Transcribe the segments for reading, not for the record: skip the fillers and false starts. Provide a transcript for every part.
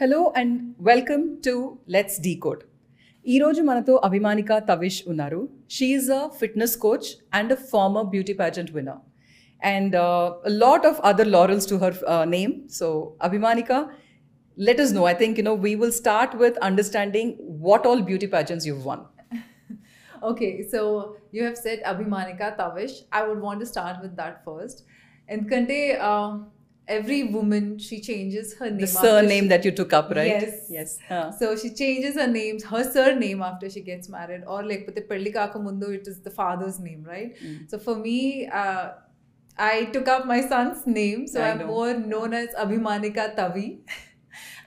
Hello and welcome to let's decode. ఈరోజు మనతో అభిమానిక తవిష్ ఉన్నారు. She is a fitness coach and a former beauty pageant winner and lot of other laurels to her name. So Abhimanika, let us know. I think we will start with understanding what all beauty pageants you've won. Okay, so you have said Abhimanika Tavish. I would want to start with that first. ఎందుకంటే every woman, she changes her name, the surname that you took up, right? Yes. So she changes her name, her surname, after she gets married, or like puthe pelli kaaka mundu it is the father's name, right? So for me, I took up my son's name, so I'm more known as Abhimanika Tavi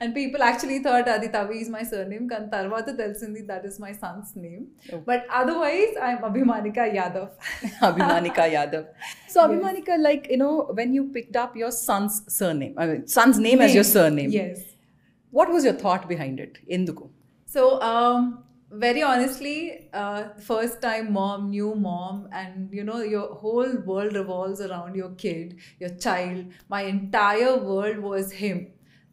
and people actually thought Adi Tavi is my surname, kan tarvata telisindi that is my son's name. Okay. But otherwise I'm Abhimanika Yadav. Abhimanika Yadav. So Abhimanika, yes. Like when you picked up your son's surname, son's name as your surname, yes, what was your thought behind it? Enduku? So very honestly, first time new mom, and your whole world revolves around your kid, your child. My entire world was him,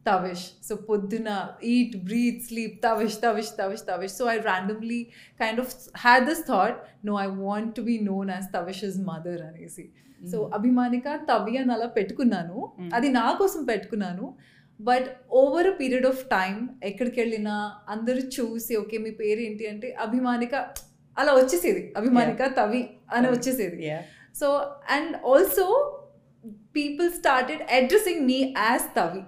Tavish. So Pudduna, eat, breathe, sleep, Tavish. So I randomly kind of had this thought, no, I want to be known as Tavish's mother anesi. So Abhimanika Tavi anala pettukunnanu, adi na kosam pettukunnanu. But over a period of time, ekkadiki ellina andaru choose, okay mee peru enti ante Abhimanika ala vachesedi, Abhimanika Tavi ana vachesedi. So and also people started addressing me as Tavi.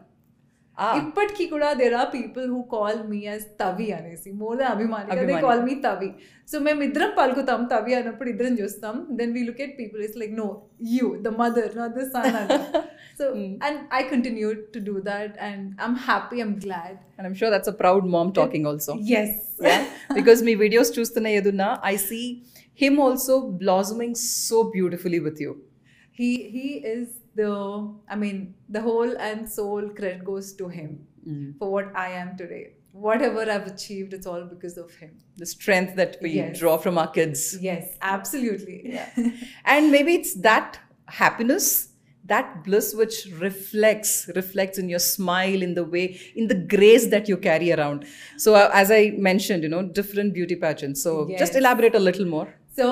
ఇప్పటికీ కూడా there are people who call me as Tavi అనేసి, more than Abhimanika, they call me Tavi. So మేము ఇద్దరం పలుకుతాం తవి అన్నప్పుడు ఇద్దరం చూస్తాం, then we look at people, it's like no, you the mother not the son. So and I continued to do that and I'm happy, I'm glad, and I'm sure that's a proud mom talking also. Yes. Yeah. Because me videos చూస్తున్నా ఎదున్నా, I see him also blossoming so beautifully with you. He is the, I mean, the whole and soul credit goes to him for what I am today. Whatever I've achieved, it's all because of him. The strength that we draw from our kids. Yes, absolutely. And maybe it's that happiness, that bliss which reflects in your smile, in the way, in the grace that you carry around. So as I mentioned, different beauty pageants, so just elaborate a little more. So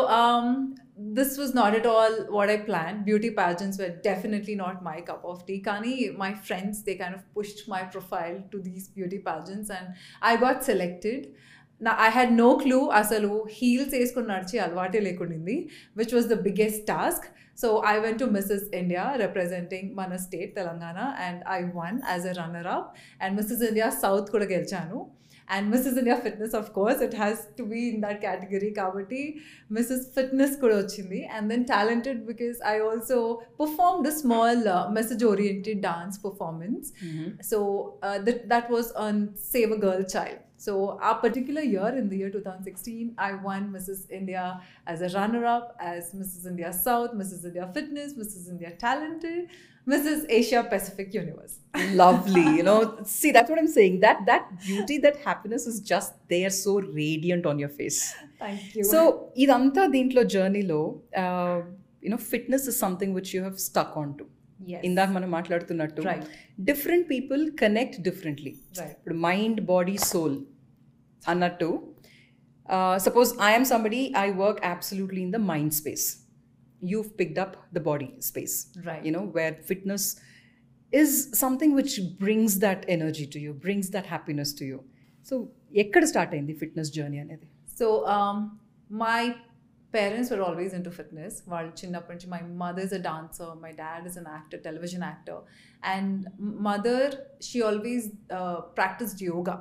this was not at all what I planned. Beauty pageants were definitely not my cup of tea. Kani, my friends, they kind of pushed my profile to these beauty pageants and I got selected. Now I had no clue asalu heels eskon narchi alvaate lekundindi, which was the biggest task. So I went to Mrs. India representing mana state Telangana and I won as a runner up, and Mrs. India South kuda gelichanu, and Mrs. India Fitness, of course, it has to be in that category kabatti Mrs. Fitness kuda ochindi, and then talented because I also performed a small message oriented dance performance. So that was on Save a Girl Child. So a particular year, in the year 2016, I won Mrs. India as a runner up, as Mrs. India South, Mrs. India Fitness, Mrs. India Talented, Mrs. Asia Pacific Universe. Lovely. See, that's what I'm saying, that beauty, that happiness is just there, so radiant on your face. Thank you. So idantha deentlo journey lo fitness is something which you have stuck on to. ఇందాక మనం మాట్లాడుతున్నట్టు different people connect differently. ఇప్పుడు mind, body, soul అన్నట్టు, suppose I'm somebody, I work absolutely in the mind space, you've picked up the body space, right? Where fitness is something which brings that energy to you, brings that happiness to you. So ekkada start ayindi fitness journey anedi? So my parents were always into fitness. Vaal chinnapanchi, my mother is a dancer, my dad is an actor, television actor, and mother, she always practiced yoga.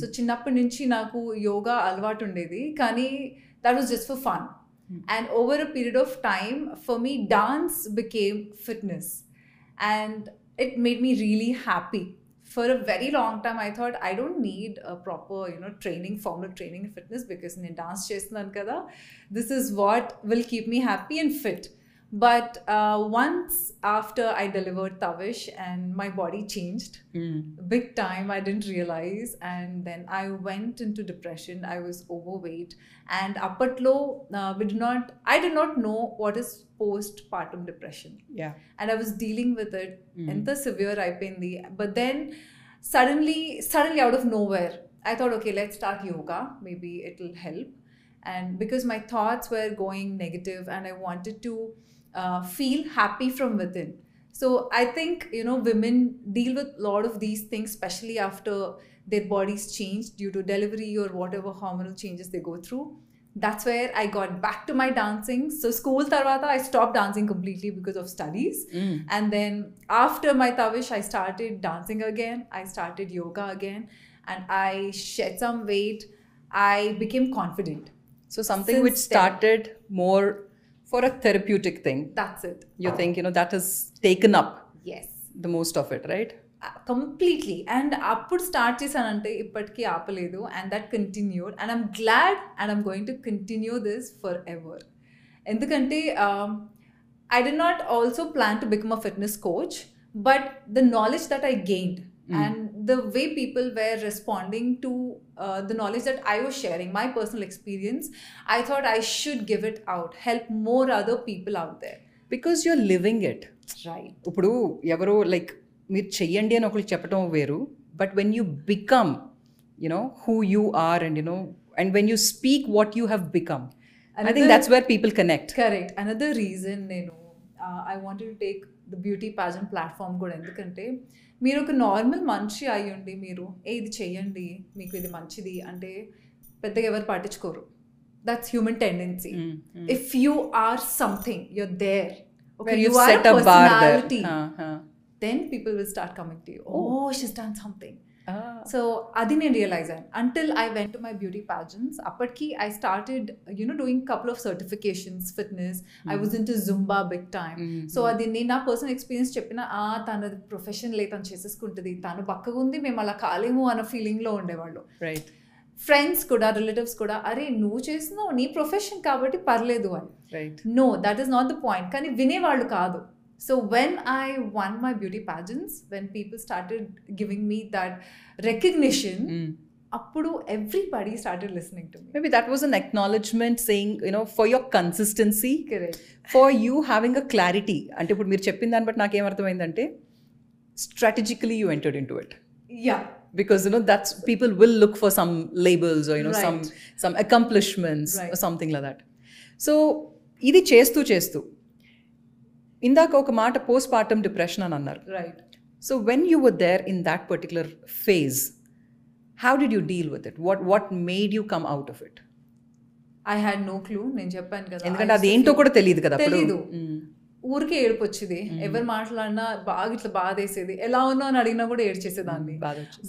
So chinnappadi nunchi naaku yoga alvaatu undedi, kani that was just for fun. And over a period of time, for me, dance became fitness and it made me really happy. For a very long time I thought I don't need a proper training, formal training in fitness, because I dance chestunnan kada, this is what will keep me happy and fit. But once after I delivered Tavish and my body changed big time, I didn't realize, and then I went into depression. I was overweight and appatlo I did not know what is postpartum depression, and I was dealing with it, and the severe I pain, but then suddenly out of nowhere, I thought, okay, let's start yoga. Maybe it'll help. And because my thoughts were going negative and I wanted to feel happy from within. So I think, you know, women deal with a lot of these things, especially after their bodies change due to delivery or whatever hormonal changes they go through. That's where I got back to my dancing. So school tarvata, I stopped dancing completely because of studies. And then after my Tavish, I started dancing again. I started yoga again and I shed some weight. I became confident. So something which started more for a therapeutic thing. That's it. You think, you know, that has taken up. Yes. The most of it, right? Completely. And appudu start chesanante ippatiki aapaledu, and that continued, and I'm glad, and I'm going to continue this forever. Endukante I did not also plan to become a fitness coach, but the knowledge that I gained and the way people were responding to the knowledge that I was sharing, my personal experience, I thought I should give it out, help more other people out there. Because you're living it. Right. Uppudu evaru like మీరు చెయ్యండి అని ఒకరికి చెప్పడం వేరు, but when you become you know who you are and you know and when you speak what you have become, I think that's where people connect. Correct. Another reason నేను I wanted to take the beauty pageant platform కూడా, ఎందుకంటే మీరు ఒక normal మనిషి అయ్యండి, మీరు ఇది చెయ్యండి, మీకు ఇది మంచిది అంటే పెద్దగా ఎవరు పట్టించుకోరు. That's human tendency. If you are something, you're there, you are a personality, then people will start coming to you. Oh, she's done something. So adi nen realize ayan until I went to my beauty pageants. Appadiki I started, you know, doing couple of certifications fitness. I was into Zumba big time. So adi nen na personal experience cheppina tanu profession le tanu chesesukuntadi, tanu bakkaga undi mem ala kalemu ana feeling lo unde vallu. Right. Friends kuda, relatives kuda, are నువ్వు చేస్తున్నావు నీ profession కాబట్టి పర్లేదు అని. Right. No, that is not the point. Kani vine vallu kaadu. So when I won my beauty pageants, when people started giving me that recognition, appudu everybody started listening to me. Maybe that was an acknowledgement saying, you know, for your consistency. Correct. For you having a clarity. Ante ippudu meer cheppin dan but naakem artham ayindante strategically you entered into it. Yeah. Because, you know, that's people will look for some labels or, you know, right. some accomplishments, right. or something like that. So idi chestu ఇందాక ఒక మాట post partum depression అని అన్నారు. Right. So when you were there in that particular phase, how did you deal with it? What made you come out of it? I had no clue. నేను చెప్పాను కదా, ఎందుకంటే అది ఏంటో కూడా తెలియదు కదా, తెలియదు. ఊరికే ఏడుపు వచ్చేది, ఎవరు మాట్లాడినా బాగా ఇట్లా బాధ వేసేది, ఎలా ఉన్నా అని అడిగినా కూడా ఏడ్చేసేదాన్ని.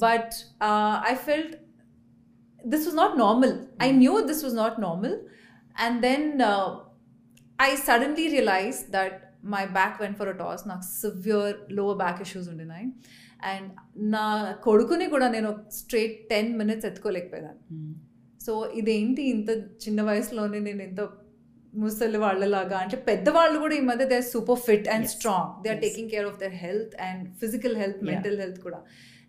But I felt this was not normal. I knew this was not normal. And then I suddenly realise that my back went for a toss. Now severe lower back issues undinai, and na kodukuni kuda nenu straight 10 minutes ettukolekpoyanu. So ide enti inta chinna vayasloone nenu ento musali vallalaga ante pedda vallu kuda ee madhya they are super fit and yes. strong, they are yes. taking care of their health and physical health, mental yeah. health kuda.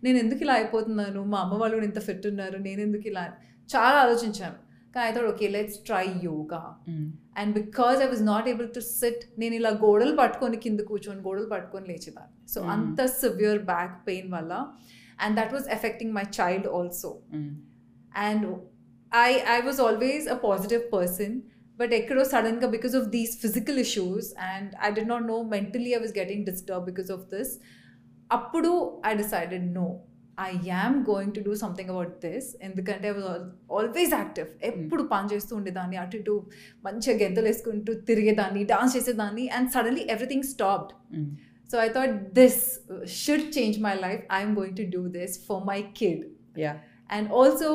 Nenu enduku ila ayipothunanu, ma amma vallu inta fit unnaru, nenu enduku ila chaala aloచింchanu. I thought, okay, let's try yoga. And because I was not able to sit, nenu ila godalu pattukoni kinda kuchoni godalu pattukoni lechidanu. So anta severe back pain valla, and that was affecting my child also. And I was always a positive person, but ekado suddenly because of these physical issues, and I did not know mentally I was getting disturbed because of this. Appudu I decided, no, I am going to do something about this. Endukante I was always active, eppudu pan chestu undedani, atu to mancha gentlu eskuntu tirigedani, dance chesedani, and suddenly everything stopped. So I thought this should change my life. I am going to do this for my kid. Yeah. And also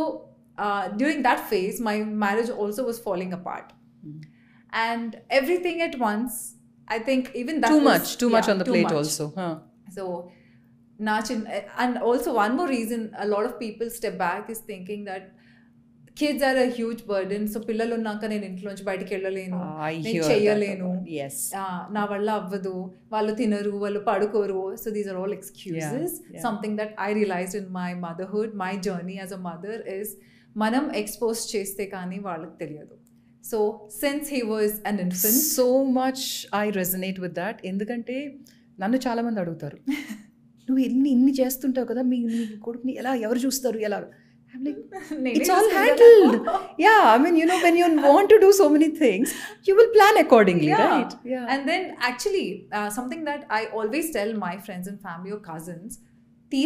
during that phase my marriage also was falling apart. And everything at once, I think even that too much on the plate also. So and also one more reason a lot of people step back is thinking that kids are a huge burden. So pillalu unnaka nenu intlo nunchi bayitiki ellalenu, nenu cheyalenu, yes, na valla avvadu, vallu tinaru, vallu padukoru. So these are all excuses. Something that I realized in my motherhood, my journey as a mother, is manam expose cheste kaani vallaku teliyadu. So since he was an infant, so much I resonate with that. Endukante nannu chaala mandi adugutaru నువ్వు ఇన్ని చేస్తుంటావు కదా, మీ కొడుకుని ఎలా ఎవరు చూస్తారు ఎలా? It's all handled. Yeah, I mean, you know, when you want to do so many things, you will plan accordingly, yeah. Right? Yeah. And then actually, something that I always tell my friends and family or cousins, they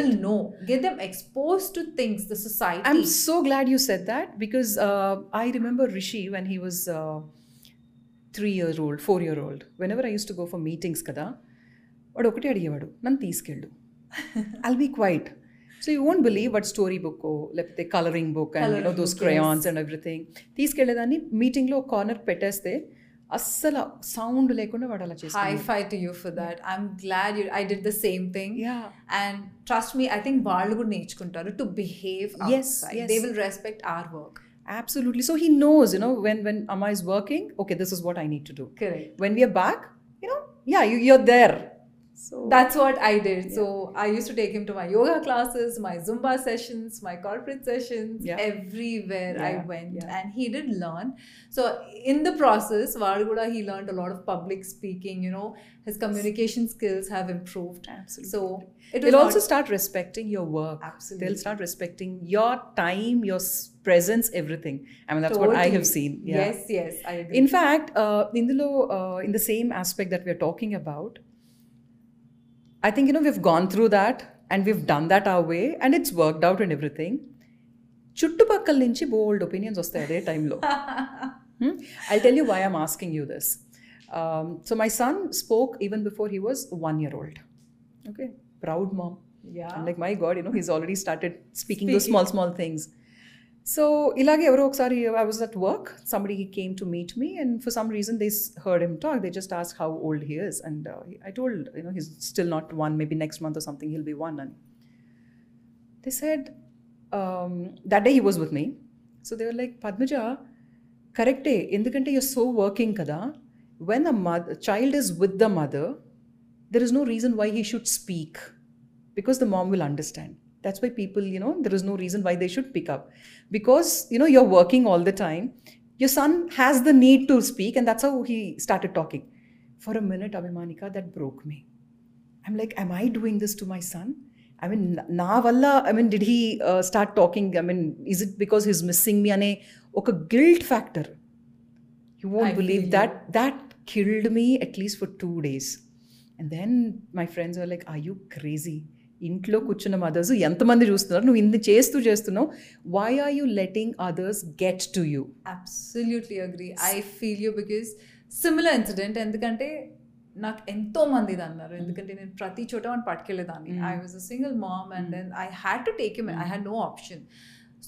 will know. Get them exposed to things, the society. I'm so glad you said that because I remember Rishi when he was 3-year-old, 4-year-old. Whenever I used to go for meetings, kada, vadu okati adigevadu, nannu teeskeldu. I'll be quiet. So you won't believe what storybook or like the coloring book and coloring, you know, those book, crayons, yes. And everything. తీసుకెళ్ళేదాన్ని మీటింగ్లో corner పెట్టేస్తే అస్సలు sound లేకుండా వాడు అలా చేస్తాడు. High five to you for that. I'm glad you I did the same thing. And trust me, I think వాళ్ళు కూడా నేర్చుకుంటారు to behave. They will respect our work. Absolutely. So he knows, you know, when Amma is working, okay, this is what I need to do. Correct. When we are back, you know, yeah, you're there. So that's what I did. Yeah. So I used to take him to my yoga classes, my Zumba sessions, my corporate sessions, yeah. Everywhere yeah. I went, yeah. And he did learn. So in the process, Varguda, he learned a lot of public speaking, you know, his communication skills have improved. Absolutely. So they'll also start respecting your work. Absolutely. They'll start respecting your time, your presence, everything. I mean, that's totally. What I have seen. Yeah. Yes, yes, I agree. In fact, in the same aspect that we're talking about, I think, you know, we've gone through that and we've done that our way and it's worked out and everything. Chuttupakkal nunchi bold opinions vastayi ade time lo. I'll tell you why I'm asking you this. So my son spoke even before he was 1-year-old. Okay, proud mom. Yeah. I'm like, my God, you know, he's already started speaking those small things. So ilage evaro oksari I was at work, somebody he came to meet me and for some reason they heard him talk, they just asked how old he is and I told, you know, he's still not 1, maybe next month or something he'll be 1, and they said that day he was with me, so they were like, Padmaja, correct eh, endukante you're so working kada, when a child is with the mother there is no reason why he should speak because the mom will understand. That's why people, you know, there is no reason why they should pick up. Because, you know, you're working all the time. Your son has the need to speak and that's how he started talking. For a minute, Abhimanika, that broke me. I'm like, am I doing this to my son? I mean, na valla, I mean, did he start talking? I mean, is it because he's missing me? Ane oka guilt factor. You won't believe that. That killed me at least for 2 days. And then my friends were like, are you crazy? ఇంట్లో కూర్చున్న mothers ఎంతమంది చూస్తున్నారు, నువ్వు ఇన్ని చేస్తున్నావు, why are you letting others get to you? Absolutely agree, I feel you because similar incident. ఎందుకంటే నాకు ఎంతో మంది ఇది అన్నారు, ఎందుకంటే నేను ప్రతి చోట మనం పట్టుకెళ్ళేదాన్ని. I was a single mom and then I had to take him, I had no option.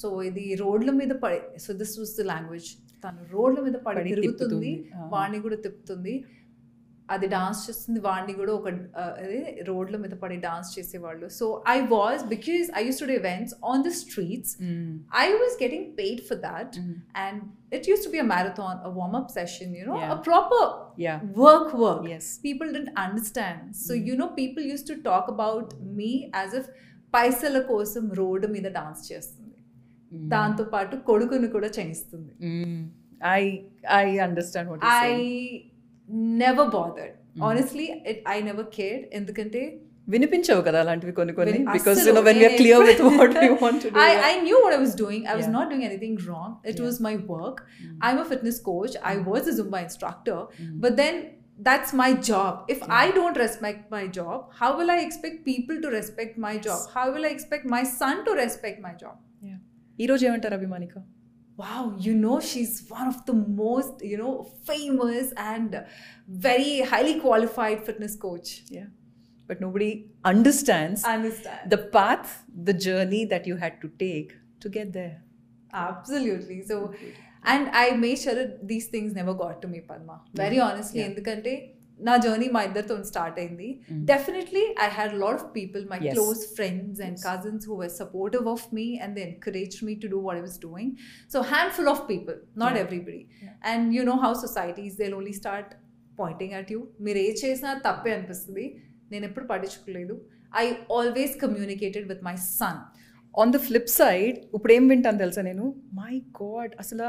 So ఇది రోడ్ల మీద పడి, so this was the language, తను రోడ్ల మీద పడి తిరుగుతుంది, వాణ్ణి కూడా తిప్పుతుంది, అది డాన్స్ చేస్తుంది, వాడిని కూడా ఒక అదే రోడ్ల మీద పడి డాన్స్ చేసేవాళ్ళు. So I was, because I use to do events on the streets, I was getting paid for that and it use to be a marathon, a warmup session, you know, a proper work. People didn't understand. So you know, people use to talk about me as if పైసల కోసం road మీద dance చేస్తుంది, దాంతోపాటు కొడుకుని కూడా చేయిస్తుంది. I understand what I never bothered. Honestly, I never cared. Endukante vinipinchavu kada alantivi konni because you know when we are clear with what we want to do. I knew what I was doing. I was not doing anything wrong. It was my work. I'm a fitness coach. I was a Zumba instructor. But then that's my job. If I don't respect my job, how will I expect people to respect my job? How will I expect my son to respect my job? Yeah. Ee roju em antaru Abhimanika? Wow, you know, she's one of the most, you know, famous and very highly qualified fitness coach. Yeah. But nobody understands the path, the journey that you had to take to get there. Absolutely. So, and I made sure that these things never got to me, Padma. Very honestly, endukante నా journey మా ఇద్దరితో start అయింది. Definitely I had lot of people, my close friends and cousins who were supportive of me and they encouraged me to do what I was doing. So handful of people, not everybody. And you know how societies, they only start pointing at you, మీరు ఏ చేసినా తప్పే అనిపిస్తుంది. నేను ఎప్పుడు పట్టించుకోలేదు. I always communicated with my son. On the flip side ఇప్పుడు ఏం వింటాను తెలుసా నేను, మై గాడ్ అసలు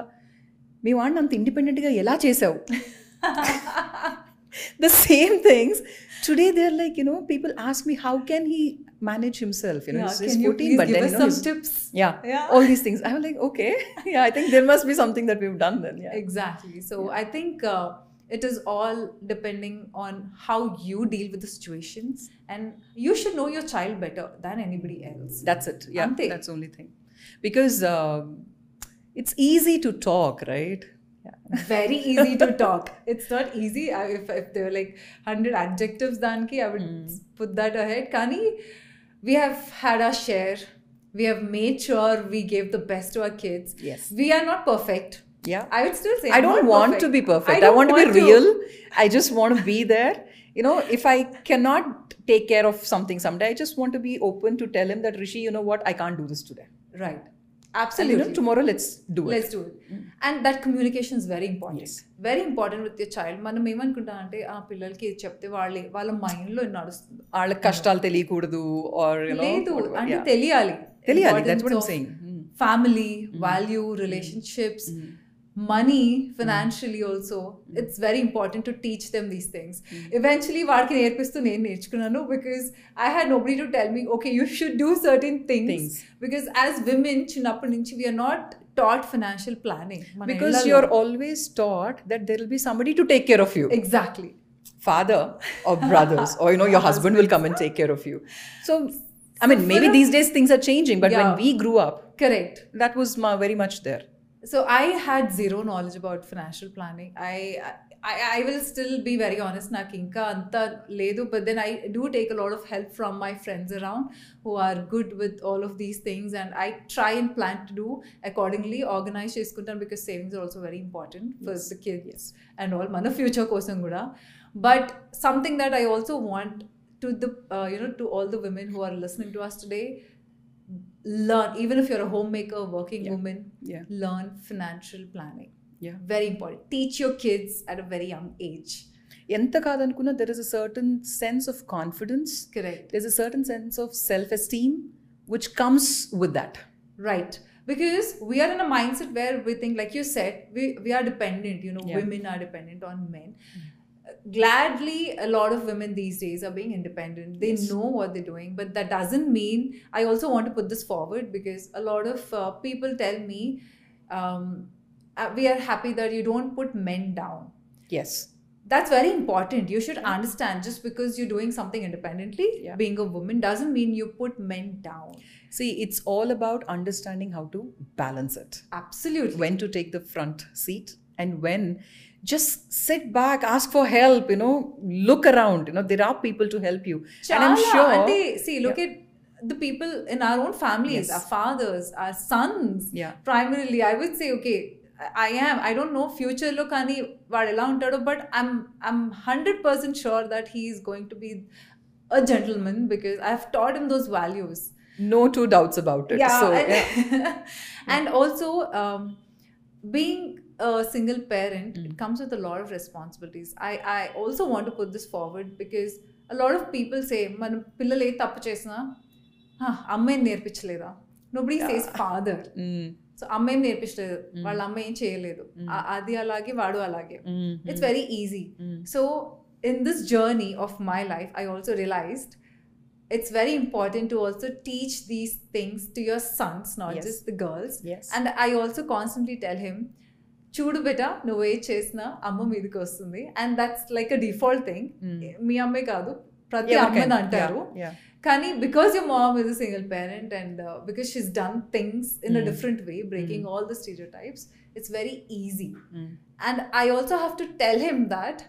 మీ వాడిని అంత ఇండిపెండెంట్గా ఎలా చేసావు? the same things. Today they're like, you know, people ask me, how can he manage himself? You know, he's 14, but then give us some tips. Yeah, all these things. I'm like, okay, yeah, I think there must be something that we've done then. Yeah, exactly. So I think it is all depending on how you deal with the situations, and you should know your child better than anybody else. That's it. Yeah, that's the only thing, because it's easy to talk, right? Very easy to talk. It's not easy. If there were like 100 adjectives, Danki, I would put that ahead. Kani, we have had our share. We have made sure we gave the best to our kids. Yes. We are not perfect. Yeah. I would still say I don't want perfect. To be perfect. I want to be real. I just want to be there. You know, if I cannot take care of something someday, I just want to be open to tell him that, Rishi, you know what? I can't do this today. Right. Absolutely. And, you know, tomorrow let's do it. Mm-hmm. And that communication is very important. Yes. Very important with your child. మనం ఏమనుకుంటానంటే ఆ పిల్లలకి చెప్తే వాళ్ళ mind లో నడుస్తుంది. వాళ్ళకి కష్టాలు తెలియకూడదు లేదు అంటే తెలియాలి. That's what I'm saying. Family, value, relationships, money, financially also. It's very important to teach them these things. Eventually వాడికి నేర్పిస్తూ నేను నేర్చుకున్నాను, because I had nobody to tell me, okay, you should do certain things. Because as women చిన్నప్పటి నుంచి we are not taught financial planning, because you're always taught that there will be somebody to take care of you. Exactly. Father or brothers or, you know, your husband will come and take care of you. So I mean, maybe these days things are changing, but when we grew up, correct, that was very much there. So I had zero knowledge about financial planning. I will still be very honest, na kinka anta ledu, but then I do take a lot of help from my friends around who are good with all of these things, and I try and plan to do accordingly, organize cheskuntan, because savings are also very important for the kids, and all mana future kosam kuda. But something that I also want to the you know, to all the women who are listening to us today, learn, even if you're a homemaker, working woman, learn financial planning. Yeah, very important. Teach your kids at a very young age. Enta kadanukuna, there is a certain sense of confidence. Correct. There's a certain sense of self-esteem which comes with that. Right. Because we are in a mindset where we think, like you said, we are dependent. You know, women are dependent on men. Gladly, a lot of women these days are being independent. They know what they're doing, but that doesn't mean. I also want to put this forward, because a lot of people tell me, we are happy that you don't put men down. Yes. That's very important. You should understand, just because you're doing something independently, being a woman, doesn't mean you put men down. See, it's all about understanding how to balance it. Absolutely. When to take the front seat and when just sit back, ask for help, you know, look around, you know, there are people to help you. Chala, and I'm sure auntie, see, look at the people in our own families, our fathers, our sons, primarily. I would say, okay, I don't know future lo kani vaadu ela untado, but I'm 100% sure that he is going to be a gentleman, because I've taught him those values. No two doubts about it. So and also being a single parent, it comes with a lot of responsibilities. I also want to put this forward, because a lot of people say man pillale tappu chesina amma em nerpinchaleda, nobody says father, so amma em nerpinchaleda, vaalla amma em cheyaledu, adi alage vaadu alage. It's very easy. So in this journey of my life, I also realized it's very important to also teach these things to your sons, not just the girls. And I also constantly tell him, చూడు బిడ్డ నువ్వే చేసిన అమ్మ మీదకి వస్తుంది, and that's like a default thing. మీ అమ్మే కాదు, ప్రతి అమ్మని అంటారు, కానీ because your mom is a single parent and because she's done things in a different way, breaking all the stereotypes, it's very easy. And I also have to tell him that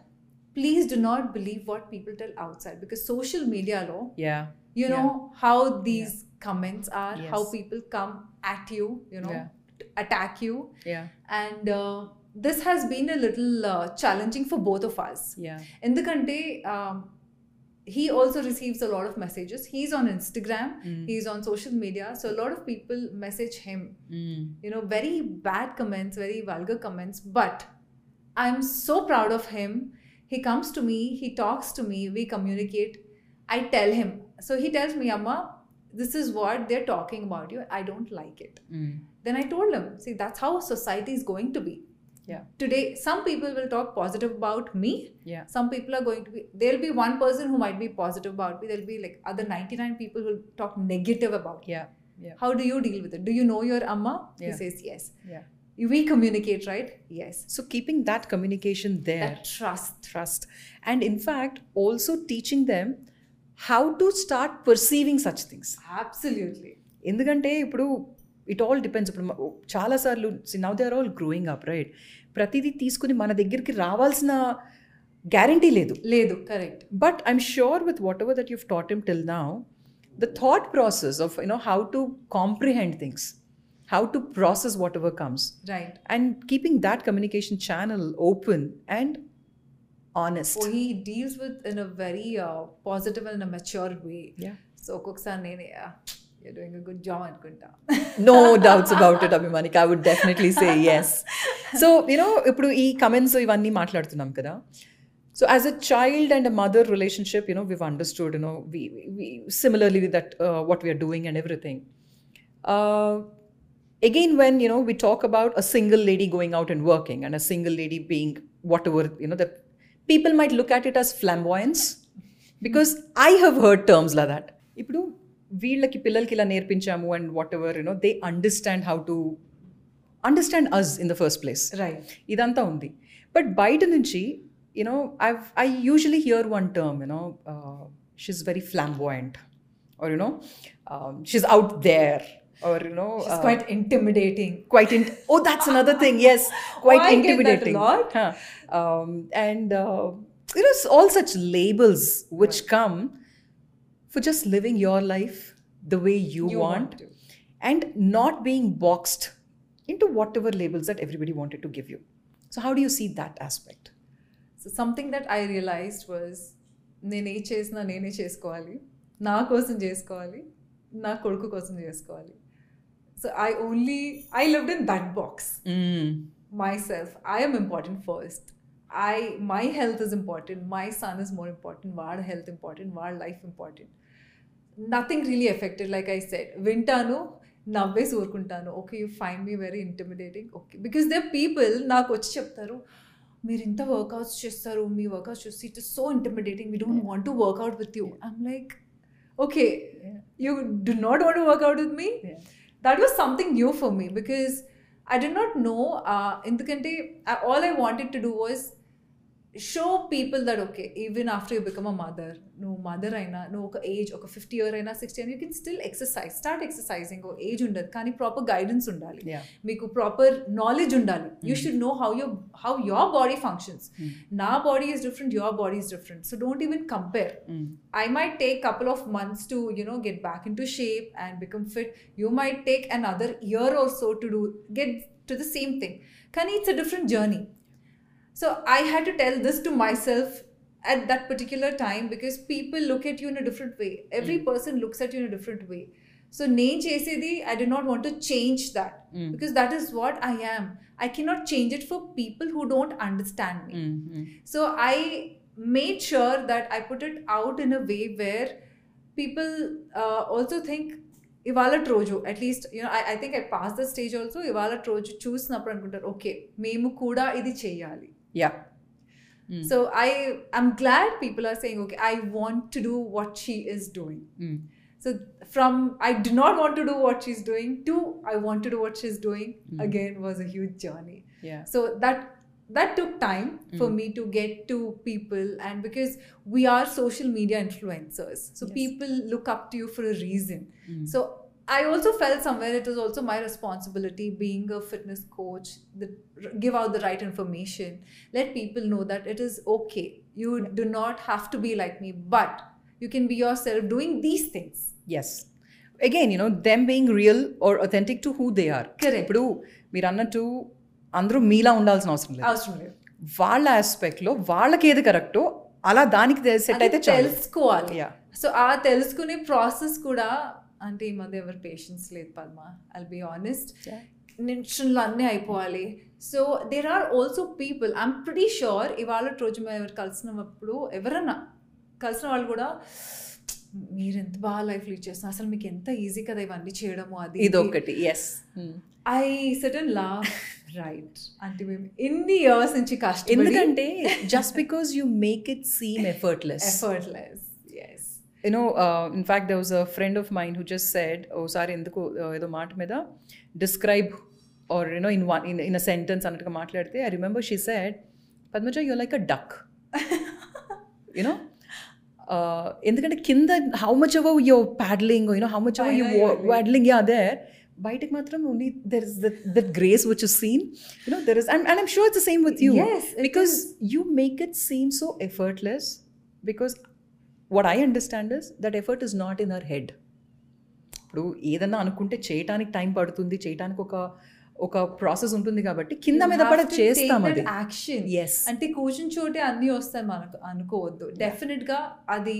please do not believe what people tell outside, because social మీడియాలో you know how these comments are, how people come at you, you know attack you. And this has been a little challenging for both of us. Endukante he also receives a lot of messages. He's on Instagram, he's on social media, so a lot of people message him, you know, very bad comments, very vulgar comments, but I'm so proud of him. He comes to me, he talks to me, we communicate. I tell him, so he tells me, amma, this is what they're talking about you, I don't like it. Then I told him, see, that's how society is going to be. Yeah. Today, some people will talk positive about me. Yeah. Some people are going to be, there'll be one person who might be positive about me. There'll be like other 99 people who will talk negative about me. Yeah. Yeah. How do you deal with it? Do you know your amma? Yeah. He says yes. Yeah. We communicate, right? Yes. So keeping that communication there. That trust. And in fact, also teaching them how to start perceiving such things. Absolutely. ఎందుకంటే ఇప్పుడు it all depends. ఇప్పుడు చాలాసార్లు now they are all growing up, right? ప్రతిదీ తీసుకుని మన దగ్గరికి రావాల్సిన guarantee లేదు. Correct. But I'm sure with whatever that you've taught him till now, the thought process of, you know, how to comprehend things, how to process whatever comes. Right. And keeping that communication channel open and honest. Oh, he deals with in a very positive and a mature way. Yeah. So, you're doing a good job and good job. No doubts about it, Abhimanika. I would definitely say yes. So, you know, ipudu ee comments ivanni maatladutunnam kada. So as a child and a mother relationship, you know, we've understood, you know, we similarly with that what we are doing and everything. Again, when, you know, we talk about a single lady going out and working and a single lady being whatever, you know, that people might look at it as flamboyance because I have heard terms like that. Ipudu veellaki pillalki ila nerpinchamu and whatever, you know, they understand how to understand us in the first place. Right. Idantha undi. But బయట నుంచి, you know, I usually hear one term, you know, she's very flamboyant, or, you know, she's out there, or, you know, she's quite intimidating. Oh, that's another thing. Yes, quite intimidating. I get that a lot. And you know, all such labels which come for just living your life the way you want to, and not being boxed into whatever labels that everybody wanted to give you. So how do you see that aspect? So something that I realized was, నేనే చేసినా నేనే చేసుకోవాలి, నా కోసం చేసుకోవాలి, నా కొడుకు కోసం చేసుకోవాలి. So I lived in that box. Myself, I am important first. My health is important. My son is more important. Vaad health important. Vaad life important. Nothing really affected, like I said. వింటాను, నవ్వే ఊరుకుంటాను. Okay, you find me very intimidating. Okay, because there are people నాకు వచ్చి చెప్తారు, మీరు ఇంత workouts చేస్తారు, మీ workouts చూసి it is so intimidating, we don't want to work out with you. I'm like, okay, you do not want to work out with me? That was something new for me because I did not know. ఎందుకంటే all I wanted to do was show people that okay, even after you become a mother, నువ్వు mother అయినా, నువ్వు ఒక age, ఒక 50 year అయినా, 60 అయినా, you can still exercise, start exercising. ఓ age ఉండదు కానీ ప్రాపర్ గైడెన్స్ ఉండాలి, మీకు ప్రాపర్ నాలెడ్జ్ ఉండాలి. You should know how your body functions. నా body is different, your body is different. So don't even compare. I might take couple of months to, you know, get back into shape and become fit. You might take another year or so to get to the same thing. కానీ it's a different journey. So I had to tell this to myself at that particular time because people look at you in a different way. Every person looks at you in a different way. So I did not want to change that because that is what I am. I cannot change it for people who don't understand me. So I made sure that I put it out in a way where people also think, ఇవాళ రోజు at least you know I think I pass the stage also. ఇవాళ రోజు చూసినప్పుడు అనుకుంటారు, okay మేము కూడా ఇది చేయాలి. Yeah. So I'm glad people are saying, okay, I want to do what she is doing. So from I do not want to do what she's doing to I want to do what she's doing again was a huge journey. Yeah. So that took time for me to get to people, and because we are social media influencers, so yes, people look up to you for a reason. So I also felt somewhere it was also my responsibility, being a fitness coach, give out the right information, let people know that it is okay. You do not have to be like me, but you can be yourself doing these things. Yes. Again, you know, them being real or authentic to who they are. Correct. Ippudu meer annattu andru meela undalsina avasaram ledhu. Vaalla aspect lo vaalaki edi correcto ala daniki set aithe telusukovali. Yeah. So aa telusukune process kuda, అంటే ఈ మధ్య ఎవరు patience లేదు Padma, I'll be honest. నిమిషంలో అన్నీ అయిపోవాలి. So there are also people, I'm pretty sure ఇవాళ రోజు మేము ఎవరు కలిసినప్పుడు ఎవరన్నా కలిసిన వాళ్ళు కూడా మీరు ఎంత బాగా లైఫ్ లీడ్ చేస్తున్నారు, అసలు మీకు ఎంత ఈజీ కదా ఇవన్నీ చేయడము, అది ఇది ఒకటి. Yes, I sudden love right అంటే మేము ఎన్ని ఇయర్స్ నుంచి కష్టం, ఎందుకంటే just because you make it seem effortless. Yes, you know, in fact there was a friend of mine who just said, ఓసారి ఎందుకు ఏదో మాట మీద describe or you know in one in a sentence అన్నట్టుగా మాట్లాడితే, I remember she said, Padmaja you are like a duck, you know, ఎందుకంటే కింద how much our your paddling, you know how much are you paddling, yeah there, బయటకు మాత్రం only there is that grace which is seen, you know there is, and I'm sure it's the same with you, because you make it seem so effortless, because what I understand is that effort is not in our head. ఇప్పుడు ఏదన్నా అనుకుంటే చేయటానికి time పడుతుంది, చేయటానికి ఒక process ఉంటుంది కాబట్టి కింద మీద పడ చేస్తాం అది యాక్షన్. ఎస్, అంటే కూర్చుని చోటే అన్నీ వస్తాయి మనకు అనుకోవద్దు. డెఫినెట్గా అది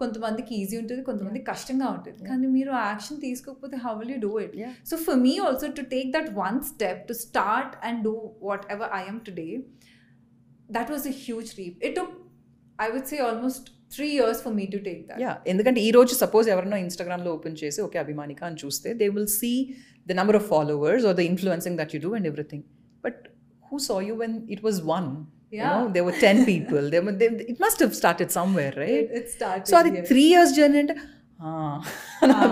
కొంతమందికి ఈజీ ఉంటుంది, కొంతమందికి కష్టంగా ఉంటుంది, కానీ మీరు యాక్షన్ తీసుకోకపోతే how will you do it? So for me also to take that one step to start and do whatever I am today, that was a huge leap. It took, I would say almost 3 years for me to take that. Yeah, ఎందుకంటే ఈ రోజు suppose ఎవరైనా ఇన్స్టాగ్రామ్లో open చేసి okay Abhimanika అని చూస్తే, they will see the number of followers or the influencing that you do and everything, but who saw you when it was one? Yeah, you know, there were 10 people. They it must have started somewhere, right? It started. So the 3 years journey and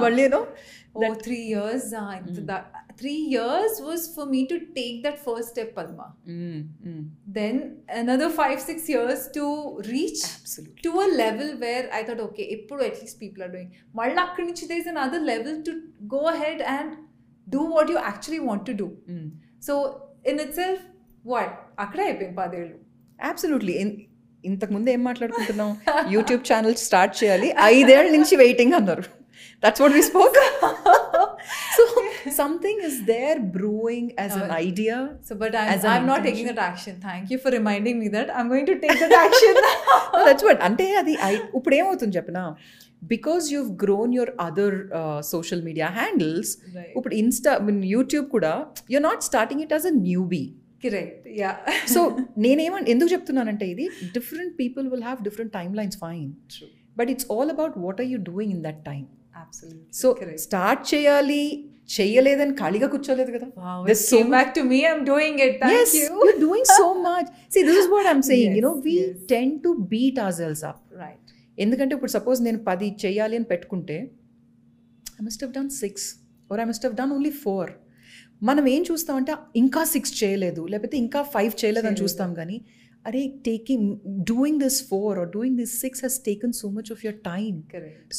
only no, oh, 3 years that 3 years was for me to take that first step, Padma. Then another 5-6 years to reach absolutely to a level where I thought okay, ippudu at least people are doing. Malla akkadi nunchi there is another level to go ahead and do what you actually want to do. So in itself what akkada ayipin 10 years absolutely. ఇంతకు ముందు ఏం మాట్లాడుకుంటున్నాం, YouTube channel start చేయాలి 5 years నుంచి waiting అన్నారు, that's what we spoke. So something is there brewing as an idea, so but I'm not taking that action. Thank you for reminding me that I'm going to take that action. That's what ante adi ipudu em avutundi cheppina, because you've grown your other social media handles, right. Up insta, I mean YouTube kuda, you're not starting it as a newbie, correct? Yeah. So nene em enduku cheptunnan ante idi different people will have different timelines, fine, true, but it's all about what are you doing in that time. Absolutely. So correct. Start cheyali, చేయలేదని ఖాళీగా కూర్చోలేదు కదా. This came back to me, I'm doing it. Thank yes, you. You're doing so much. See, this is what I'm saying. Yes, you know, we yes. tend to beat ourselves up, right? ఎందుకంటే ఇప్పుడు suppose నేను 10 చేయాలి అని పెట్టుకుంటే, I must have done 6 or I must have done only 4. మనం ఏం చూస్తామంటే ఇంకా 6 చేయలేదు, లేకపోతే ఇంకా 5 చేయలేదు అని చూస్తాం. కానీ అరే, taking doing this 4 or doing this 6 he's taken so much of your time,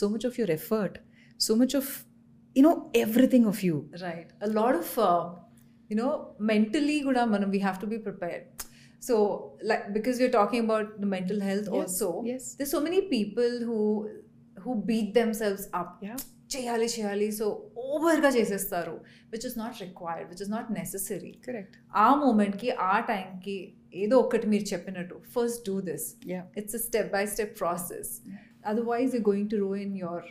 so much of your effort, so much of you know everything of you, right? A lot of you know mentally kuda manam, we have to be prepared. So like because we are talking about the mental health, yes, also yes. There's so many people who beat themselves up, yeah, cheyali so over ga chesestaru, which is not required, which is not necessary. Correct. Aa moment ki aa time ki edo okati meer cheppinattu first do this, yeah, it's a step by step process, yeah. Otherwise you're going to ruin your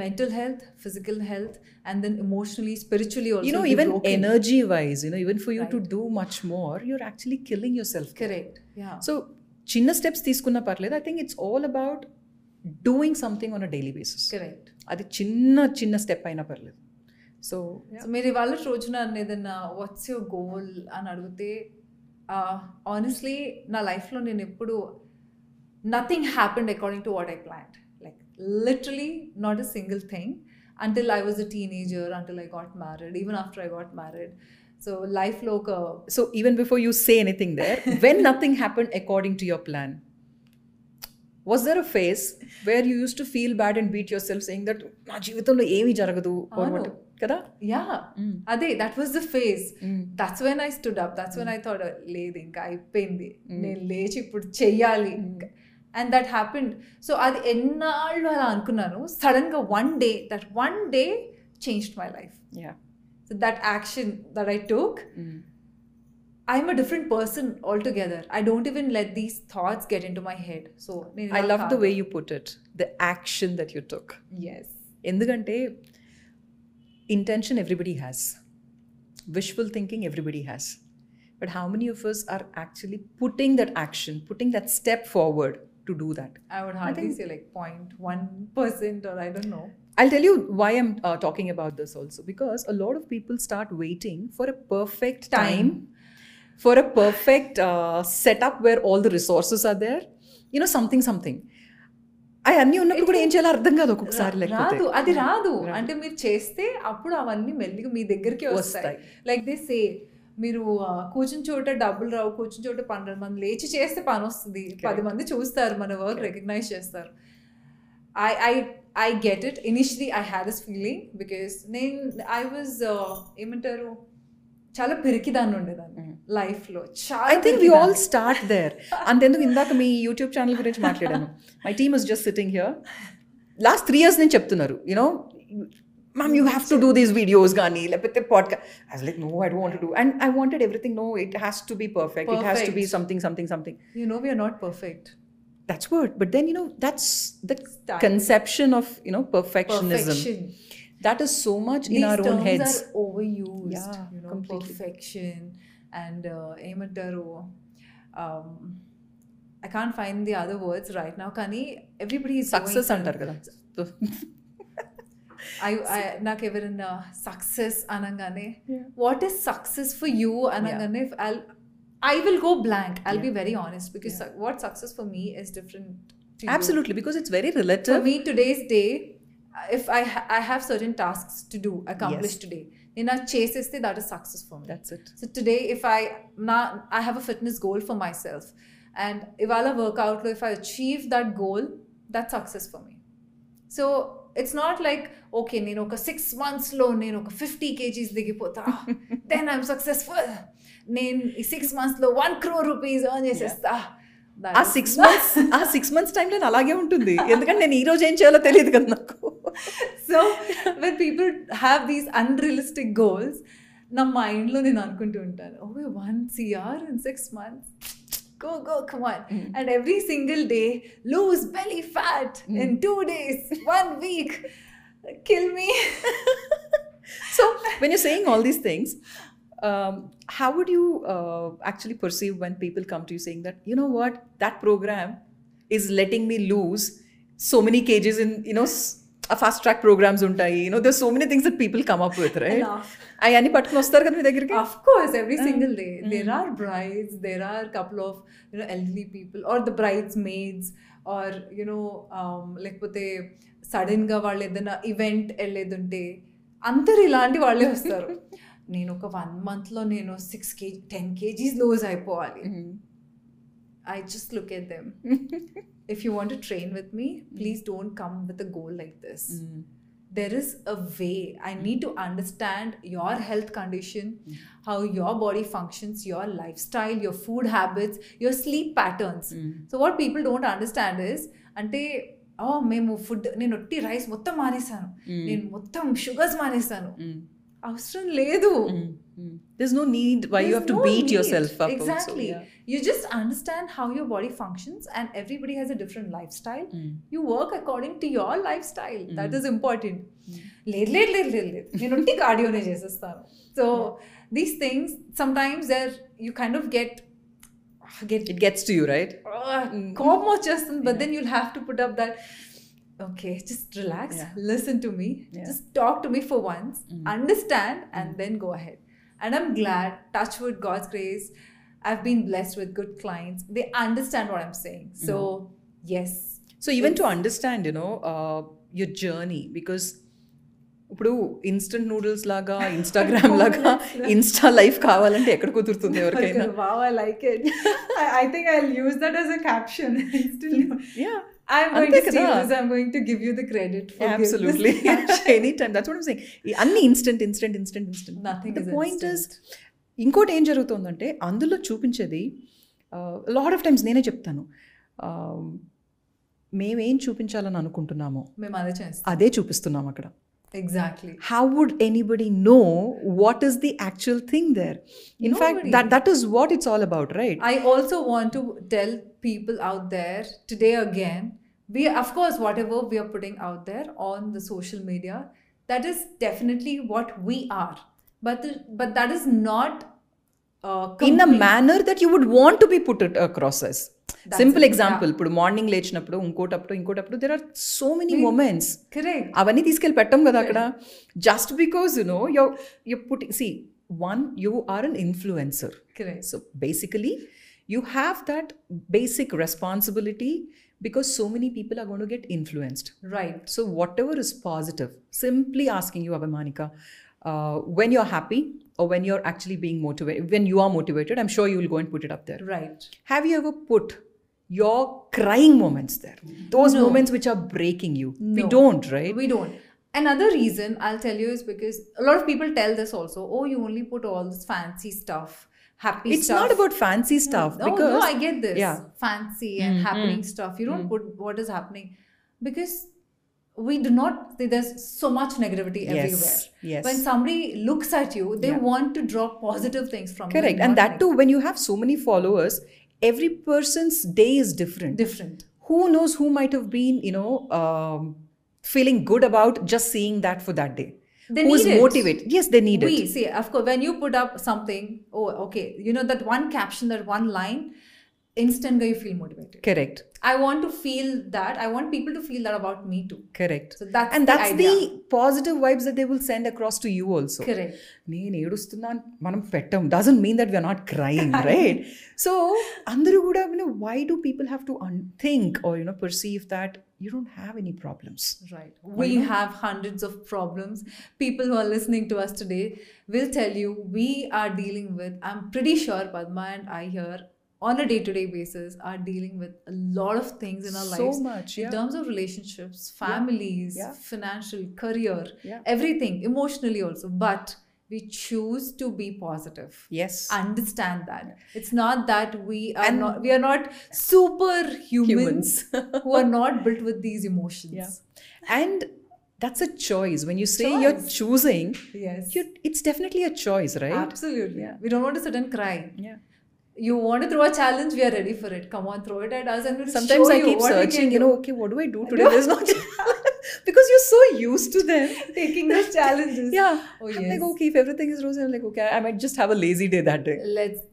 mental health, physical health, and then emotionally, spiritually also, you know, even energy wise, you know, even for you right. to do much more, you're actually killing yourself. Correct. Yeah. So chinna steps teeskunna parledu. I think it's all about doing something on a daily basis. Correct. Adi chinna step aina parledu. So yeah. So mere vallu rojuna annedana what's your goal ani adugute, honestly na life lo nenu eppudu nothing happened according to what I planned. Literally not a single thing until I was a teenager, until I got married, even after I got married. So life local. So even before you say anything there, when nothing happened according to your plan, was there a phase where you used to feel bad and beat yourself saying that na jeevithamlo emi jaragadu or what kada? Yeah, ade that was the phase. That's when I stood up, that's when I thought లేదు ఇంకా అయిపోయింది, నేను లేచి ఇప్పుడు చెయ్యాలి. And that happened. So adi ennallu ala ankunnanu, suddenly one day changed my life. Yeah. So that action that I took, I'm a different person altogether. I don't even let these thoughts get into my head. So I love the way you put it, the action that you took. Yes. Endukante intention everybody has, wishful thinking everybody has, but how many of us are actually putting that action, putting that step forward to do that. I would hardly say like 0.1% or I don't know. I'll tell you why I'm talking about this also, because a lot of people start waiting for a perfect time, for a perfect setup where all the resources are there. You know, something. అవన్నీ ఉన్నప్పుడు కూడా ఏం చేయాలో అర్థం కాదు ఒక్కొక్కసారి. రాదు, అది రాదు. అంటే మీరు చేస్తే అప్పుడు అవన్నీ మెల్లిగా మీ దగ్గరికి వస్తాయి. లైక్ దే సే, మీరు కూర్చుని చోట డబ్బులు రావు, కూర్చుని చోట 12 మంది లేచి చేస్తే పని వస్తుంది, 10 మంది చూస్తారు, మన వర్క్ రికగ్నైజ్ చేస్తారు. I get it. Initially I had this feeling because I was ఏమంటారు, చాలా పిరికిదాన్ని ఉండేదాన్ని లైఫ్లో. I think we all start there. అంతేందుకు ఇందాక మీ యూట్యూబ్ ఛానల్ గురించి మాట్లాడాను. My team is just sitting here. Last 3 years నుంచి చెప్తున్నారు, you know ma'am you have to do these videos కానీ లేకపోతే podcast. I was like no, I don't want to do, and I wanted everything. No, it has to be perfect, it has to be something. You know we are not perfect. That's word, but then you know that's the style. Conception of, you know, perfectionism. That is so much in our own heads. These terms are overused, yeah, you know, completely. Perfection and aimantaro. I can't find the other words right now. Kani everybody is success antaru kada. I నాకు ఎవరైనా success అనగానే what is success for you అనగానే I will go blank. I'll be very honest, because what success for me is different to you. Absolutely, because it's very relative. For me, today's day, if I have certain tasks to do, accomplish today, then I chase it. That is success for me. That's it. So today, if I have a fitness goal for myself, and ivala workout lo, if I achieve that goal, that's success for me. So it's not like, okay, నేను ఒక 6 months లో నేను ఒక 50 kgs దిగిపోతా, then I'm successful. నేను ఈ 6 months లో 1 crore rupees earn చేసేస్తా. ఆ సిక్స్ మంత్స్ టైంలో నేను అలాగే ఉంటుంది, ఎందుకంటే నేను ఈ రోజు ఏం చేయాలో తెలియదు కదా నాకు. So when people have these unrealistic goals, నా మైండ్లో నేను అనుకుంటూ ఉంటాను, okay 1 crore in 6 months, go come on. And every single day, lose belly fat in 2 days, 1 week, kill me. So when you're saying all these things, how would you actually perceive when people come to you saying that, you know what, that program is letting me lose so many kgs in, you know, a fast track programs untai, you know, there's so many things that people come up with, right? I any particular star kada mi daggiriki, of course, every single day there are brides, there are couple of, you know, elderly people or the bridesmaids, or you know lekapothe sudden ga vallu edana event elledunte antaru ilanti valle vastaru. నేను ఒక 1 month లో నేను 10 kgs lose అయిపోవాలి. I just look at them. If you want to train with me, please don't come with a goal like this. There is a way. I need to understand your health condition, how your body functions, your lifestyle, your food habits, your sleep patterns. So what people don't understand is, ante మేము food, నేను ఒట్టి rice మొత్తం మానేసాను, నేను మొత్తం sugars మానేసాను. అవసరం లేదు. There's no need why you have to beat yourself up. Exactly. You just understand how your body functions, and everybody has a different lifestyle. You work according to your lifestyle. That is important. లేదు నేను ఒట్టి కార్డియోనే చేసేస్తాను. So these things sometimes there you kind of get it gets to you, right? Come on, just but then you'll have to put up that, okay, just relax, listen to me, just talk to me for once, understand, and then go ahead. And I'm glad, touch wood, God's grace, I've been blessed with good clients. They understand what I'm saying. So yes, so even to understand, you know, your journey, because ఇప్పుడు instant noodles లాగా, Instagram లాగా, Insta life కావాలంటే ఎక్కడ కుదురుతుంది ఎవరికైనా. Wow, I like it. I think I'll use that as a caption. Yeah, I'm going to steal this. I'm going to give you the credit for absolutely anytime. That's what I'm saying. అన్ని instant. Nothing. The point is, ఇంకోటి ఏం జరుగుతుందంటే అందులో చూపించేది lot of times నేనే చెప్తాను, మేమేం చూపించాలని అనుకుంటున్నామో మేము అదే చూపిస్తున్నాం అక్కడ. Exactly. How would anybody know what is the actual thing there? In fact, that is what it's all about, right? I also want to tell people out there today again, we, of course, whatever we are putting out there on the social media, that is definitely what we are, but that is not in a manner that you would want to be put it across as. Simple example, ఇప్పుడు morning లేచినప్పుడు ఇంకోటప్పుడు there are so many moments. Correct. అవన్నీ తీసుకెళ్ళి పెట్టాం కదా అక్కడ. Just because you know you're putting, see, one, you are an influencer. Correct. So basically you have that basic responsibility because so many people are going to get influenced. Right. So whatever is positive, simply asking you, Abhimanika, when you're happy or when you're actually being motivated, when you are motivated, I'm sure you will go and put it up there. Right. Have you ever put your crying moments there? Those no. moments which are breaking you. No. We don't, right? We don't. Another reason I'll tell you is because a lot of people tell this also, oh, you only put all this fancy stuff. Happy it's stuff. It's not about fancy stuff. No, because, no, I get this. Yeah. Fancy and happening stuff. You don't put what is happening. Because we do not, there's so much negativity everywhere. Yes. When somebody looks at you, they want to draw positive things from you. Correct. And that too, when you have so many followers, every person's day is different. Who knows who might have been, you know, feeling good about just seeing that for that day. They who's need motivated? It. Yes, they need we, it. We see, of course, when you put up something, oh, okay, you know, that one caption, that one line, instant you feel motivated. Correct. I want to feel that. I want people to feel that about me too. Correct. So that's and the that's idea. The positive vibes that they will send across to you also. Correct. Doesn't mean that we are not crying, right? So, Andhru Guda, you know, why do people have to think or, you know, perceive that? You don't have any problems. Right. We have hundreds of problems. People who are listening to us today will tell you we are dealing with, I'm pretty sure Padma and I here on a day-to-day basis are dealing with a lot of things in our lives. So much, yeah. In terms of relationships, families, financial, career, everything, emotionally also. But we choose to be positive. Yes. Understand that. It's not that we are not superhumans who are not built with these emotions. Yeah. And that's a choice. When you say you're choosing, it's definitely a choice, right? Absolutely. Yeah. We don't want to sit and cry. Yeah. You want to throw a challenge, we are ready for it. Come on, throw it at us and we'll sometimes show you. Sometimes I keep searching, you know, okay, what do I do today? There's no challenge. Because you're so used to them taking those challenges. Yeah. Oh, I'm like, okay, if everything is rosy, I'm like, okay, I might just have a lazy day that day.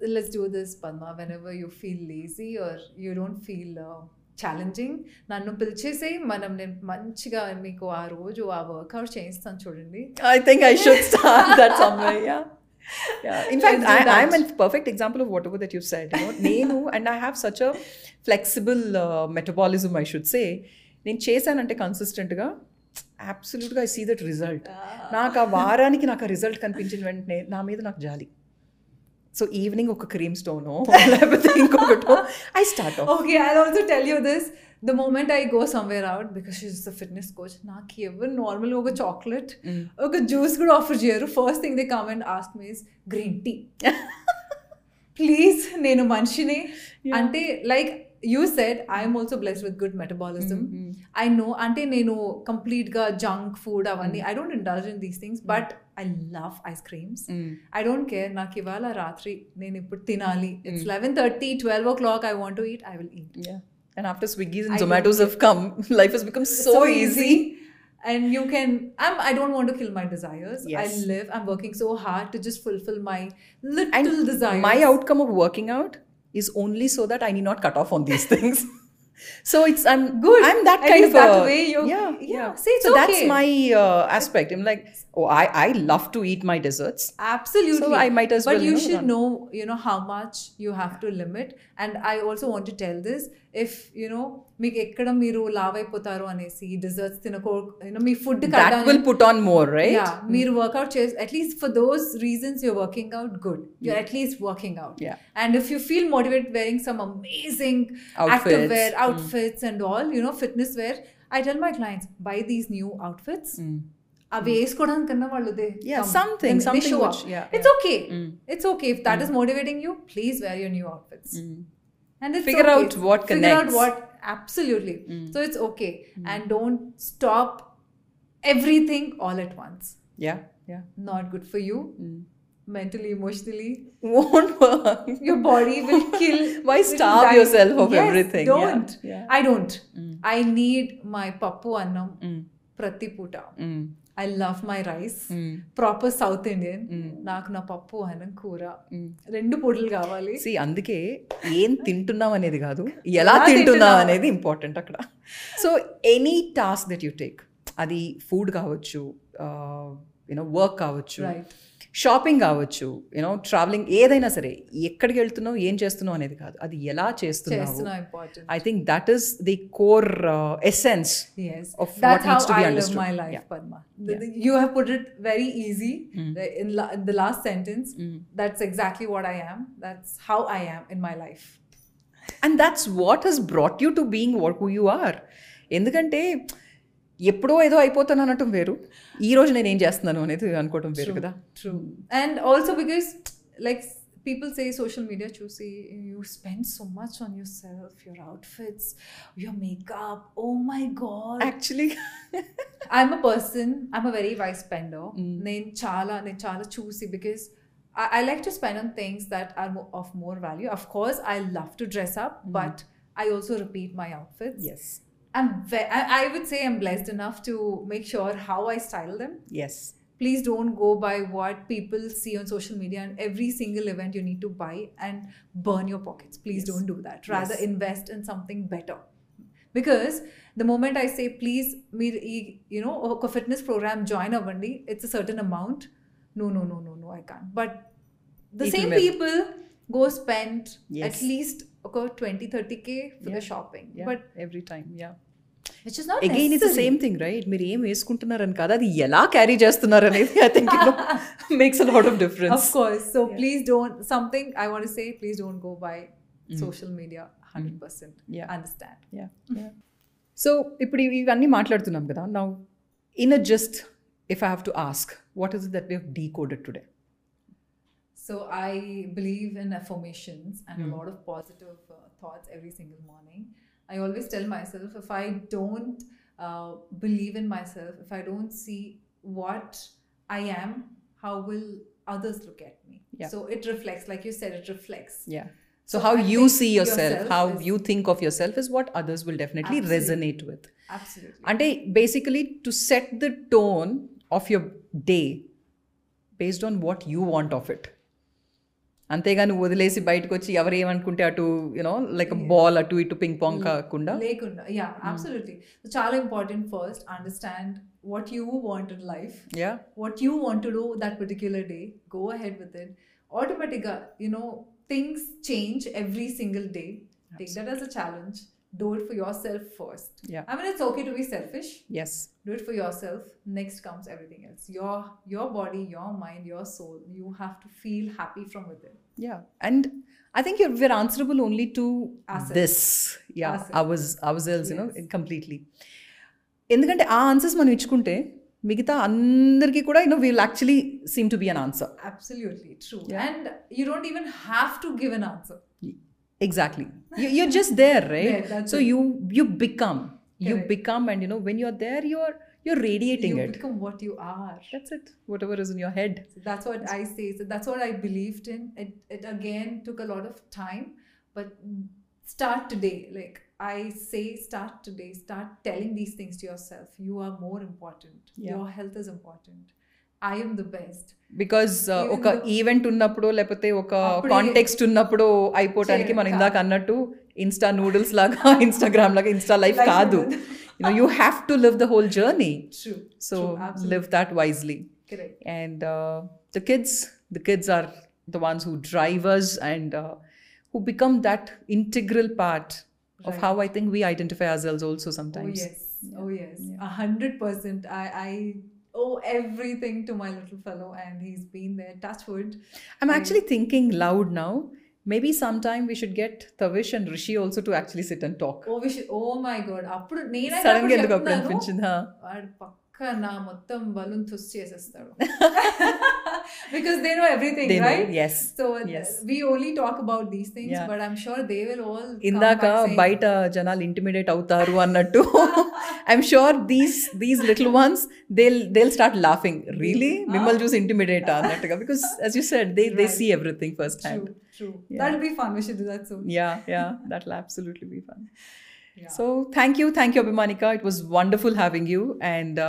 Let's do this, Padma. Whenever you feel lazy or you don't feel challenging, nannu pilche sei manamne manchiga meeku aa roju aa workout చేయిస్తాను చూడండి. I think I should start that somewhere, yeah. Yeah. In fact, I'm a perfect example of whatever that you've said. You know, and I have such a flexible metabolism, I should say. నేను చేశానంటే కన్సిస్టెంట్గా అబ్సల్యూట్గా I see that result. నాకు ఆ వారానికి నాకు ఆ result కనిపించిన వెంటనే నా మీద నాకు జాలి. సో ఈవినింగ్ ఒక క్రీమ్ స్టోనో లేకపోతే ఇంకొకటో I start. Okay, I also tell you this. The moment I go somewhere out, because she's a fitness coach, naaki ever normal oka chocolate oka juice kuda offer cheyaru. First thing they come and ask me is green tea. Please, nenu manchine ante, like you said, I am also blessed with good metabolism. I know ante nenu complete ga junk food avanni I don't indulge in these things, but I love ice creams. I don't care. Naaki ivala ratri nenu ippudu tinali, it's 11:30 12 o'clock, I want to eat, I will eat. Yeah. And after Swiggies and Zomatos have come, life has become so easy. And you can, I don't want to kill my desires. Yes. I live, I'm working so hard to just fulfill my little desires. My outcome of working out is only so that I need not cut off on these things. So it's, I'm good. I'm that kind of that way. Yeah. See, so okay. That's my aspect. I'm like, oh, I love to eat my desserts. Absolutely. So I might as well. But you should know, you know, how much you have to limit. And I also want to tell this. If, you know, you desserts, you food that will put on more, right? Yeah. You work out, at least for those reasons, you're working out good. You're at least working out. Yeah. And if you feel motivated wearing some amazing activewear outfits and all, you know, fitness wear, I tell my clients, buy these new outfits. Yeah, something which, yeah, it's okay. It's okay. If that is motivating you, please wear your new outfits. And it's figure out what connects. Figure out what, absolutely. So it's okay. And don't stop everything all at once. Yeah, yeah. Not good for you. Mentally, emotionally. Won't work. Your body will kill. Why starve yourself of everything? Don't. Yeah. I don't. I need my pappu annam prati puta. I love my rice. Proper South Indian. నాకు నా పప్పు అన్నం కూర రెండు పొడులు కావాలి. C అందుకే ఏం తింటున్నాం అనేది కాదు, ఎలా తింటున్నాం అనేది ఇంపార్టెంట్ అక్కడ. So any task that you take, అది ఫుడ్ కావచ్చు, యూనో వర్క్ కావచ్చు, షాపింగ్ కావచ్చు, యూనో ట్రావెలింగ్, ఏదైనా సరే ఎక్కడికి వెళ్తున్నావు ఏం చేస్తున్నావు అనేది కాదు, అది ఎలా చేస్తున్నావు. I think that is the core essence of what needs to be understood. My life Padma, you have put it very easy in the last sentence. That's exactly what I am, that's how I am in my life, and that's what has brought you to being what who you are. ఎందుకంటే ఎప్పుడో ఏదో అయిపోతాను అనటం వేరు, ఈ రోజు నేను ఏం చేస్తున్నాను అనేది అనుకోవటం వేరు కదా. True. And also because like people say social media చూసి you spend so much on your self, your outfits, your makeup, oh my God. Actually I'm a person, I'm a very wise spender. నేను చాలా చూసి, because I like to spend on things that are of more value. Of course I love to dress up, but I also repeat my outfits. Yes. I would say I'm blessed enough to make sure how I style them. Yes. Please don't go by what people see on social media, and every single event you need to buy and burn your pockets. Please don't do that. Rather invest in something better. Because the moment I say please, you know, a fitness program join avandi, it's a certain amount. No, I can't. But the same people go spend at least $20-30K for the shopping, but every time which is not again necessary. It's the same thing, right? Meer em eskuntunnaran kada, adi ela carry chestunnarane, I think it makes a lot of difference. Of course. So please don't, something I want to say, please don't go by social media 100%. Understand. So ippudu ivanni maatladutunnam kada. Now in a just, if I have to ask, what is it that we have decoded today? So I believe in affirmations and a lot of positive thoughts every single morning. I always tell myself, if I don't believe in myself, if I don't see what I am, how will others look at me? So it reflects, like you said, it reflects. So how you see yourself, how you think of yourself is what others will definitely resonate with. Absolutely. And basically to set the tone of your day based on what you want of it. అంతేగా నువ్వు వదిలేసి బయటకు వచ్చి ఎవరు ఏమనుకుంటే అటు, you know, like ball అటు ఇటు పింగ్ పాంగ్ కాకుండా లేకుండా. అబ్సల్యూట్లీ. చాలా important, first understand what you want in life, what you want to do that particular day, go ahead with it. ఆటోమేటిక్గా you know things change every single day. Take that as a challenge. Do it for yourself first. I mean, it's okay to be selfish. Yes. Do it for yourself. Next comes everything else. Your body, your mind, your soul. You have to feel happy from within. And I think we're answerable only to ourselves. Ourselves, you know, completely. Endukante aa answers manu ichukunte మిగతా అందరికీ కూడా you know we will actually seem to be an answer. Absolutely true. And you don't even have to give an answer. Exactly. You're just there, right? So you become. You become, and you know when you're there, you're radiating it. You become what you are. That's it. Whatever is in your head. So that's what I say. So that's what I believed in. It again took a lot of time, but start today. Like I say, start today. Start telling these things to yourself. You are more important. Your health is important. I am the best. Because oka event unnappudu lepothe oka context unnappudu ayipotaniki manu indaka annattu insta noodles laga instagram laga insta life kaadu. You know, you have to live the whole journey. True. So True, live that wisely. Correct. And the kids are the ones who drive us and who become that integral part of how I think we identify ourselves also sometimes. Oh yes. 100%. I owe everything to my little fellow, and he's been there, touch wood. I'm actually thinking loud now, maybe sometime we should get Tavish and Rishi also to actually sit and talk. Oh my god, appudu nena suddenly enduko apinchindha vaadu pakka na mottham balun thus chesestadu because they know everything, they right know. Yes. So we only talk about these things, but I'm sure they will all indaka baita janal intimidate avutaru annattu I'm sure these little ones they'll start laughing, really mimmal juice intimidate annattuga, because as you said they see everything first hand. True. That'll be fun. We should do that soon. That'll absolutely be fun. So thank you Abhimanika. It was wonderful having you, and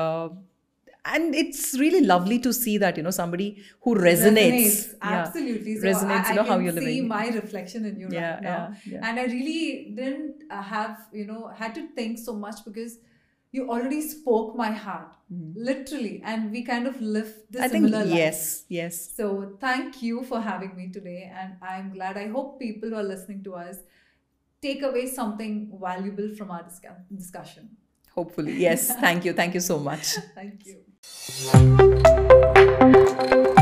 And it's really lovely to see that, you know, somebody who resonates. Absolutely. Yeah. So resonates, you know, how you're living. I can see my reflection in you right now. Yeah. And I really didn't have, you know, had to think so much because you already spoke my heart, literally. And we kind of live this similar life. Yes. So thank you for having me today. And I'm glad. I hope people who are listening to us take away something valuable from our discussion. Hopefully. Yes. Thank you. Thank you so much. Thank you.